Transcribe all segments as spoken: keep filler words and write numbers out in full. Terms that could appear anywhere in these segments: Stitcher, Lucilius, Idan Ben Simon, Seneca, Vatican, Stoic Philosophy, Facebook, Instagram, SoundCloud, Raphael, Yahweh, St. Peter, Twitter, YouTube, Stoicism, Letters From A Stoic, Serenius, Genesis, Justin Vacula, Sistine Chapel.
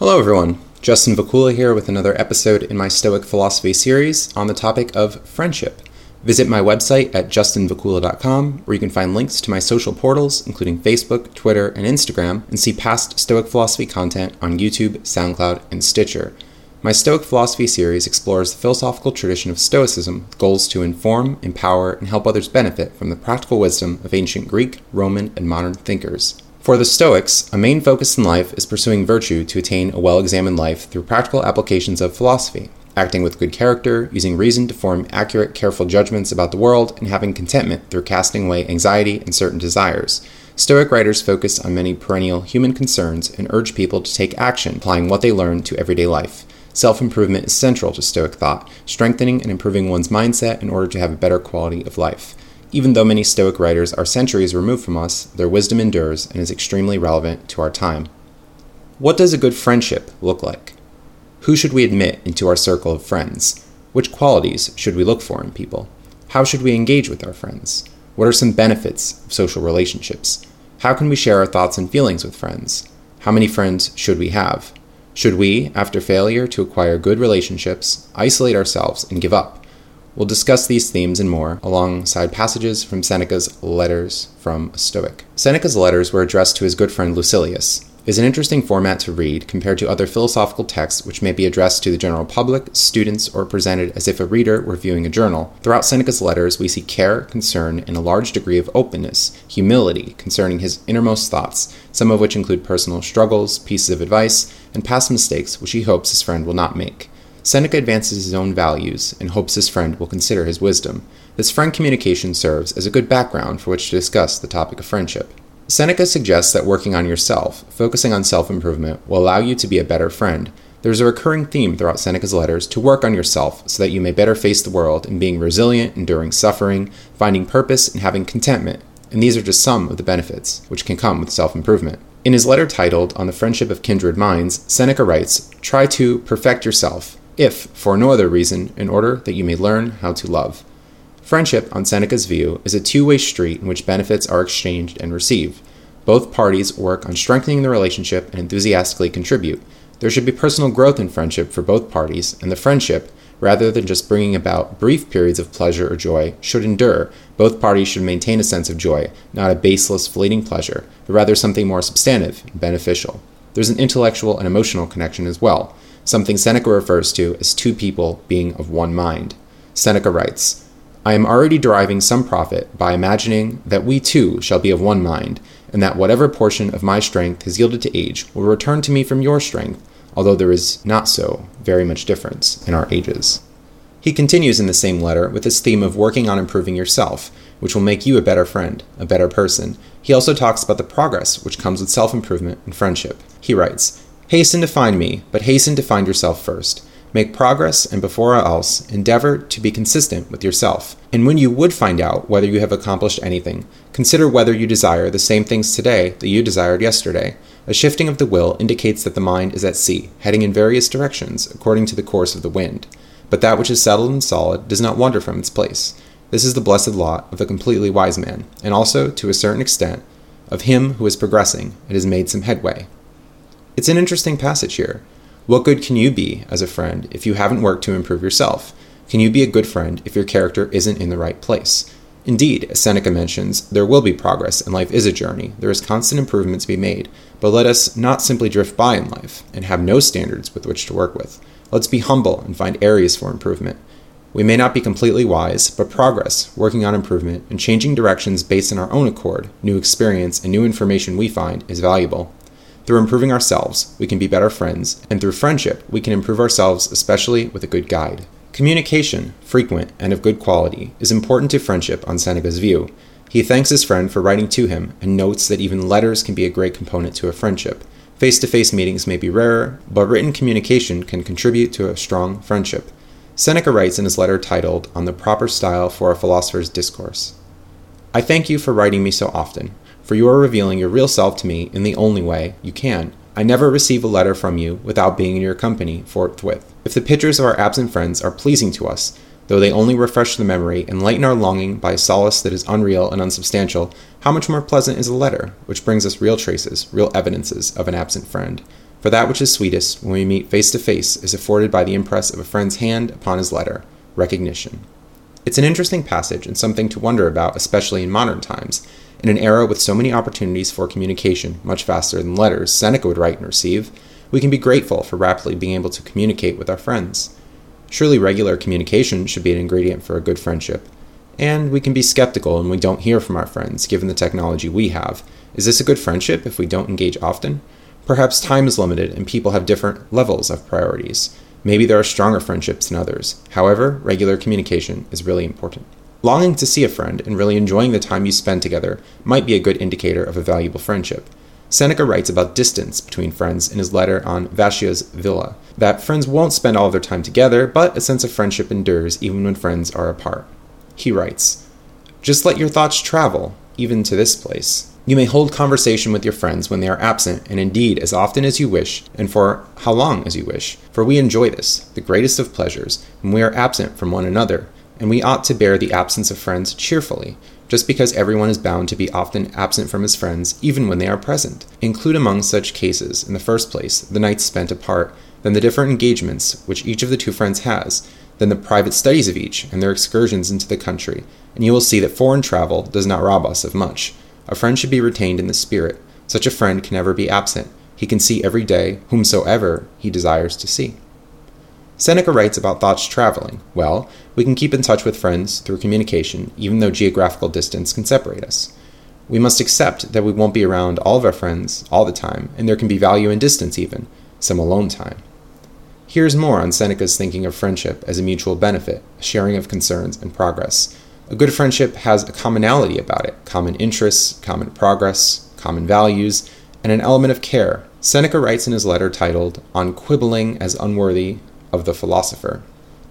Hello everyone, Justin Vacula here with another episode in my Stoic Philosophy series on the topic of friendship. Visit my website at justin vacula dot com where you can find links to my social portals including Facebook, Twitter, and Instagram, and see past Stoic Philosophy content on YouTube, SoundCloud, and Stitcher. My Stoic Philosophy series explores the philosophical tradition of Stoicism with goals to inform, empower, and help others benefit from the practical wisdom of ancient Greek, Roman, and modern thinkers. For the Stoics, a main focus in life is pursuing virtue to attain a well-examined life through practical applications of philosophy, acting with good character, using reason to form accurate, careful judgments about the world, and having contentment through casting away anxiety and certain desires. Stoic writers focus on many perennial human concerns and urge people to take action, applying what they learn to everyday life. Self-improvement is central to Stoic thought, strengthening and improving one's mindset in order to have a better quality of life. Even though many Stoic writers are centuries removed from us, their wisdom endures and is extremely relevant to our time. What does a good friendship look like? Who should we admit into our circle of friends? Which qualities should we look for in people? How should we engage with our friends? What are some benefits of social relationships? How can we share our thoughts and feelings with friends? How many friends should we have? Should we, after failure to acquire good relationships, isolate ourselves and give up? We'll discuss these themes and more alongside passages from Seneca's Letters from a Stoic. Seneca's letters were addressed to his good friend Lucilius. It is an interesting format to read compared to other philosophical texts which may be addressed to the general public, students, or presented as if a reader were viewing a journal. Throughout Seneca's letters, we see care, concern, and a large degree of openness, humility concerning his innermost thoughts, some of which include personal struggles, pieces of advice, and past mistakes which he hopes his friend will not make. Seneca advances his own values and hopes his friend will consider his wisdom. This friend communication serves as a good background for which to discuss the topic of friendship. Seneca suggests that working on yourself, focusing on self-improvement, will allow you to be a better friend. There is a recurring theme throughout Seneca's letters to work on yourself so that you may better face the world in being resilient, enduring suffering, finding purpose, and having contentment. And these are just some of the benefits which can come with self-improvement. In his letter titled On the Friendship of Kindred Minds, Seneca writes, "Try to perfect yourself, if for no other reason, in order that you may learn how to love." Friendship, on Seneca's view, is a two-way street in which benefits are exchanged and received. Both parties work on strengthening the relationship and enthusiastically contribute. There should be personal growth in friendship for both parties, and the friendship, rather than just bringing about brief periods of pleasure or joy, should endure. Both parties should maintain a sense of joy, not a baseless, fleeting pleasure, but rather something more substantive and beneficial. There's an intellectual and emotional connection as well, something Seneca refers to as two people being of one mind. Seneca writes, "I am already deriving some profit by imagining that we too shall be of one mind, and that whatever portion of my strength has yielded to age will return to me from your strength, although there is not so very much difference in our ages." He continues in the same letter with his theme of working on improving yourself, which will make you a better friend, a better person. He also talks about the progress which comes with self-improvement and friendship. He writes, "Hasten to find me, but hasten to find yourself first. Make progress, and before all else, endeavor to be consistent with yourself. And when you would find out whether you have accomplished anything, consider whether you desire the same things today that you desired yesterday. A shifting of the will indicates that the mind is at sea, heading in various directions according to the course of the wind. But that which is settled and solid does not wander from its place. This is the blessed lot of the completely wise man, and also, to a certain extent, of him who is progressing and has made some headway." It's an interesting passage here. What good can you be as a friend if you haven't worked to improve yourself? Can you be a good friend if your character isn't in the right place? Indeed, as Seneca mentions, there will be progress, and life is a journey. There is constant improvement to be made, but let us not simply drift by in life and have no standards with which to work with. Let's be humble and find areas for improvement. We may not be completely wise, but progress, working on improvement, and changing directions based on our own accord, new experience, and new information we find is valuable. Through improving ourselves, we can be better friends, and through friendship, we can improve ourselves, especially with a good guide. Communication, frequent and of good quality, is important to friendship on Seneca's view. He thanks his friend for writing to him and notes that even letters can be a great component to a friendship. Face-to-face meetings may be rarer, but written communication can contribute to a strong friendship. Seneca writes in his letter titled On the Proper Style for a Philosopher's Discourse, "I thank you for writing me so often, for you are revealing your real self to me in the only way you can. I never receive a letter from you without being in your company forthwith. If the pictures of our absent friends are pleasing to us, though they only refresh the memory and lighten our longing by a solace that is unreal and unsubstantial, how much more pleasant is a letter, which brings us real traces, real evidences of an absent friend. For that which is sweetest, when we meet face to face, is afforded by the impress of a friend's hand upon his letter, recognition. It's an interesting passage and something to wonder about, especially in modern times. In an era with so many opportunities for communication, much faster than letters Seneca would write and receive, we can be grateful for rapidly being able to communicate with our friends. Surely regular communication should be an ingredient for a good friendship. And we can be skeptical when we don't hear from our friends, given the technology we have. Is this a good friendship if we don't engage often? Perhaps time is limited and people have different levels of priorities. Maybe there are stronger friendships than others. However, regular communication is really important. Longing to see a friend and really enjoying the time you spend together might be a good indicator of a valuable friendship. Seneca writes about distance between friends in his letter on Vacia's villa, that friends won't spend all of their time together, but a sense of friendship endures even when friends are apart. He writes, "Just let your thoughts travel, even to this place. You may hold conversation with your friends when they are absent, and indeed as often as you wish, and for how long as you wish. For we enjoy this, the greatest of pleasures, when we are absent from one another, and we ought to bear the absence of friends cheerfully, just because everyone is bound to be often absent from his friends, even when they are present. Include among such cases, in the first place, the nights spent apart, then the different engagements which each of the two friends has, then the private studies of each, and their excursions into the country, and you will see that foreign travel does not rob us of much. A friend should be retained in the spirit. Such a friend can never be absent. He can see every day whomsoever he desires to see." Seneca writes about thoughts traveling. Well, we can keep in touch with friends through communication, even though geographical distance can separate us. We must accept that we won't be around all of our friends all the time, and there can be value in distance even, some alone time. Here's more on Seneca's thinking of friendship as a mutual benefit, a sharing of concerns and progress. A good friendship has a commonality about it, common interests, common progress, common values, and an element of care. Seneca writes in his letter titled, On Quibbling as Unworthy of the Philosopher,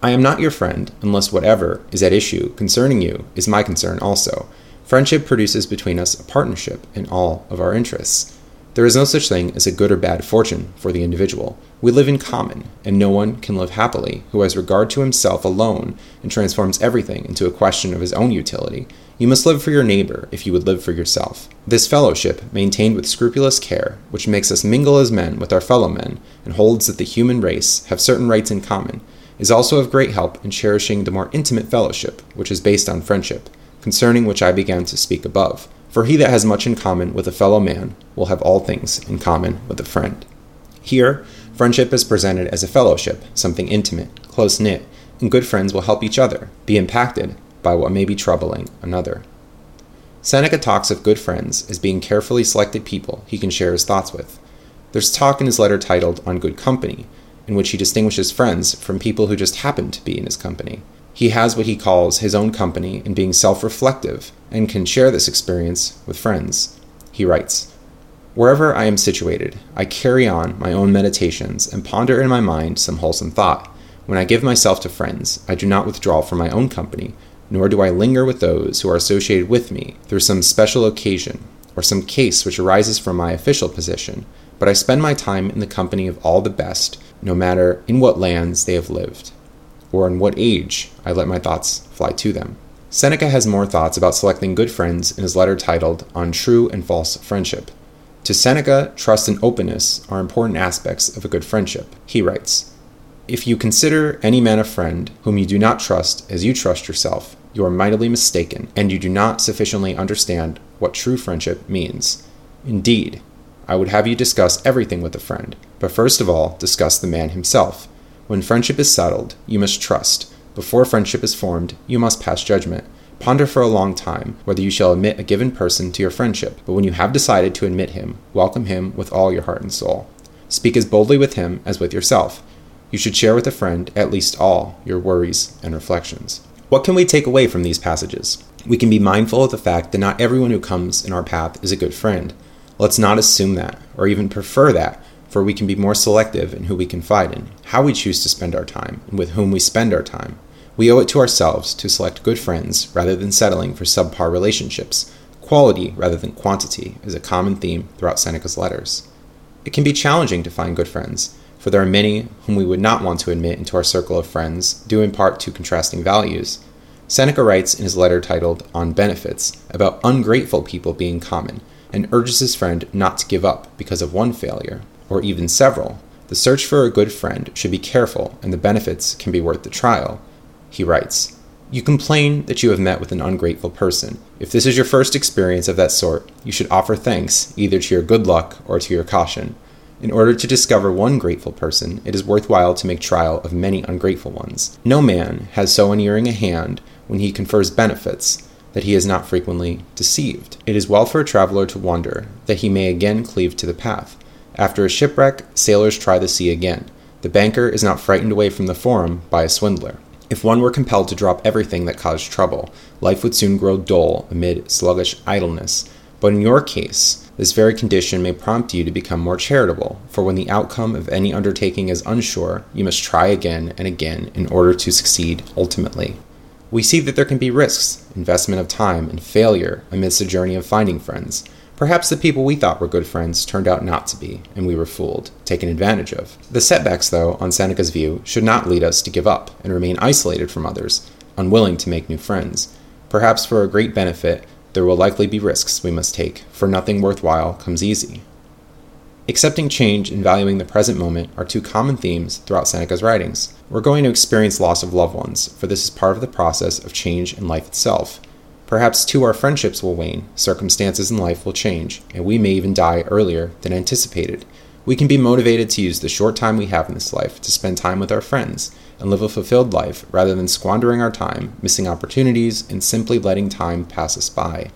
"I am not your friend unless whatever is at issue concerning you is my concern also. Friendship produces between us a partnership in all of our interests. There is no such thing as a good or bad fortune for the individual. We live in common, and no one can live happily who has regard to himself alone and transforms everything into a question of his own utility. You must live for your neighbor if you would live for yourself. This fellowship, maintained with scrupulous care, which makes us mingle as men with our fellow men, and holds that the human race have certain rights in common, is also of great help in cherishing the more intimate fellowship, which is based on friendship, concerning which I began to speak above. For he that has much in common with a fellow man will have all things in common with a friend." Here, friendship is presented as a fellowship, something intimate, close-knit, and good friends will help each other, be impacted by what may be troubling another. Seneca talks of good friends as being carefully selected people he can share his thoughts with. There's talk in his letter titled On Good Company, in which he distinguishes friends from people who just happen to be in his company. He has what he calls his own company in being self-reflective, and can share this experience with friends. He writes, "Wherever I am situated, I carry on my own meditations and ponder in my mind some wholesome thought. When I give myself to friends, I do not withdraw from my own company, nor do I linger with those who are associated with me through some special occasion or some case which arises from my official position, but I spend my time in the company of all the best, no matter in what lands they have lived, or in what age I let my thoughts fly to them." Seneca has more thoughts about selecting good friends in his letter titled On True and False Friendship. To Seneca, trust and openness are important aspects of a good friendship. He writes, "If you consider any man a friend whom you do not trust as you trust yourself, you are mightily mistaken, and you do not sufficiently understand what true friendship means. Indeed, I would have you discuss everything with a friend, but first of all, discuss the man himself. When friendship is settled, you must trust. Before friendship is formed, you must pass judgment. Ponder for a long time whether you shall admit a given person to your friendship, but when you have decided to admit him, welcome him with all your heart and soul. Speak as boldly with him as with yourself. You should share with a friend at least all your worries and reflections." What can we take away from these passages? We can be mindful of the fact that not everyone who comes in our path is a good friend. Let's not assume that, or even prefer that, for we can be more selective in who we confide in, how we choose to spend our time, and with whom we spend our time. We owe it to ourselves to select good friends rather than settling for subpar relationships. Quality rather than quantity is a common theme throughout Seneca's letters. It can be challenging to find good friends, for there are many whom we would not want to admit into our circle of friends, due in part to contrasting values. Seneca writes in his letter titled On Benefits about ungrateful people being common, and urges his friend not to give up because of one failure. or even several, the search for a good friend should be careful and the benefits can be worth the trial. He writes, "You complain that you have met with an ungrateful person. If this is your first experience of that sort, you should offer thanks either to your good luck or to your caution. In order to discover one grateful person, it is worthwhile to make trial of many ungrateful ones. No man has so unerring a hand when he confers benefits that he is not frequently deceived. It is well for a traveler to wander, that he may again cleave to the path. After a shipwreck, sailors try the sea again. The banker is not frightened away from the forum by a swindler. If one were compelled to drop everything that caused trouble, life would soon grow dull amid sluggish idleness. But in your case, this very condition may prompt you to become more charitable, for when the outcome of any undertaking is unsure, you must try again and again in order to succeed ultimately." We see that there can be risks, investment of time, and failure amidst the journey of finding friends. Perhaps the people we thought were good friends turned out not to be, and we were fooled, taken advantage of. The setbacks, though, on Seneca's view, should not lead us to give up and remain isolated from others, unwilling to make new friends. Perhaps for a great benefit, there will likely be risks we must take, for nothing worthwhile comes easy. Accepting change and valuing the present moment are two common themes throughout Seneca's writings. We're going to experience loss of loved ones, for this is part of the process of change in life itself. Perhaps, too, our friendships will wane, circumstances in life will change, and we may even die earlier than anticipated. We can be motivated to use the short time we have in this life to spend time with our friends and live a fulfilled life rather than squandering our time, missing opportunities, and simply letting time pass us by.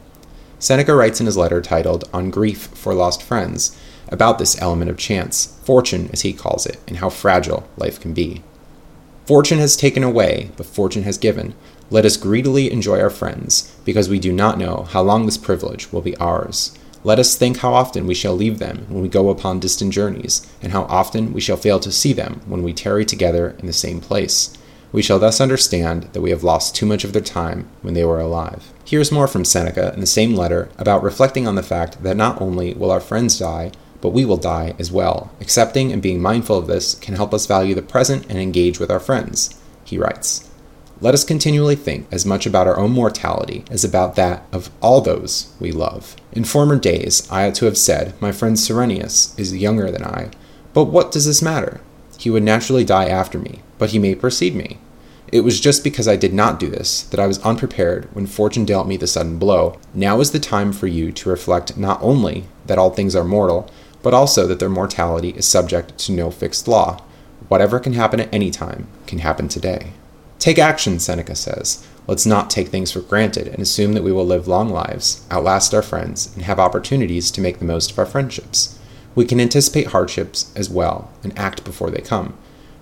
Seneca writes in his letter titled On Grief for Lost Friends about this element of chance, fortune as he calls it, and how fragile life can be. "Fortune has taken away, but fortune has given. Let us greedily enjoy our friends, because we do not know how long this privilege will be ours. Let us think how often we shall leave them when we go upon distant journeys, and how often we shall fail to see them when we tarry together in the same place. We shall thus understand that we have lost too much of their time when they were alive." Here's more from Seneca in the same letter about reflecting on the fact that not only will our friends die, but we will die as well. Accepting and being mindful of this can help us value the present and engage with our friends. He writes, "Let us continually think as much about our own mortality as about that of all those we love. In former days, I ought to have said, 'My friend Serenius is younger than I.' But what does this matter? He would naturally die after me, but he may precede me. It was just because I did not do this that I was unprepared when fortune dealt me the sudden blow. Now is the time for you to reflect not only that all things are mortal, but also that their mortality is subject to no fixed law. Whatever can happen at any time can happen today." Take action, Seneca says. Let's not take things for granted and assume that we will live long lives, outlast our friends, and have opportunities to make the most of our friendships. We can anticipate hardships as well and act before they come.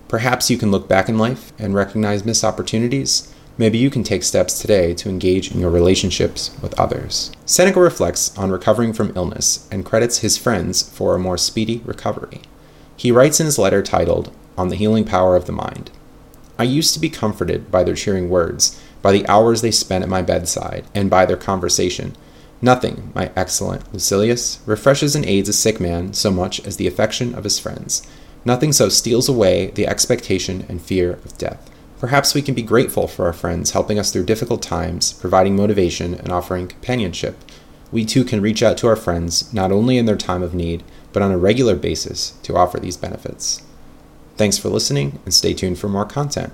Perhaps you can look back in life and recognize missed opportunities. Maybe you can take steps today to engage in your relationships with others. Seneca reflects on recovering from illness and credits his friends for a more speedy recovery. He writes in his letter titled On the Healing Power of the Mind, "I used to be comforted by their cheering words, by the hours they spent at my bedside, and by their conversation. Nothing, my excellent Lucilius, refreshes and aids a sick man so much as the affection of his friends. Nothing so steals away the expectation and fear of death." Perhaps we can be grateful for our friends helping us through difficult times, providing motivation, and offering companionship. We too can reach out to our friends, not only in their time of need, but on a regular basis to offer these benefits. Thanks for listening, and stay tuned for more content.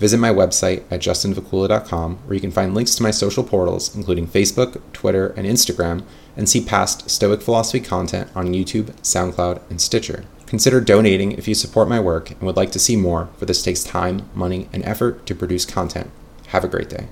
Visit my website at justin vacula dot com, where you can find links to my social portals, including Facebook, Twitter, and Instagram, and see past Stoic Philosophy content on YouTube, SoundCloud, and Stitcher. Consider donating if you support my work and would like to see more, for this takes time, money, and effort to produce content. Have a great day.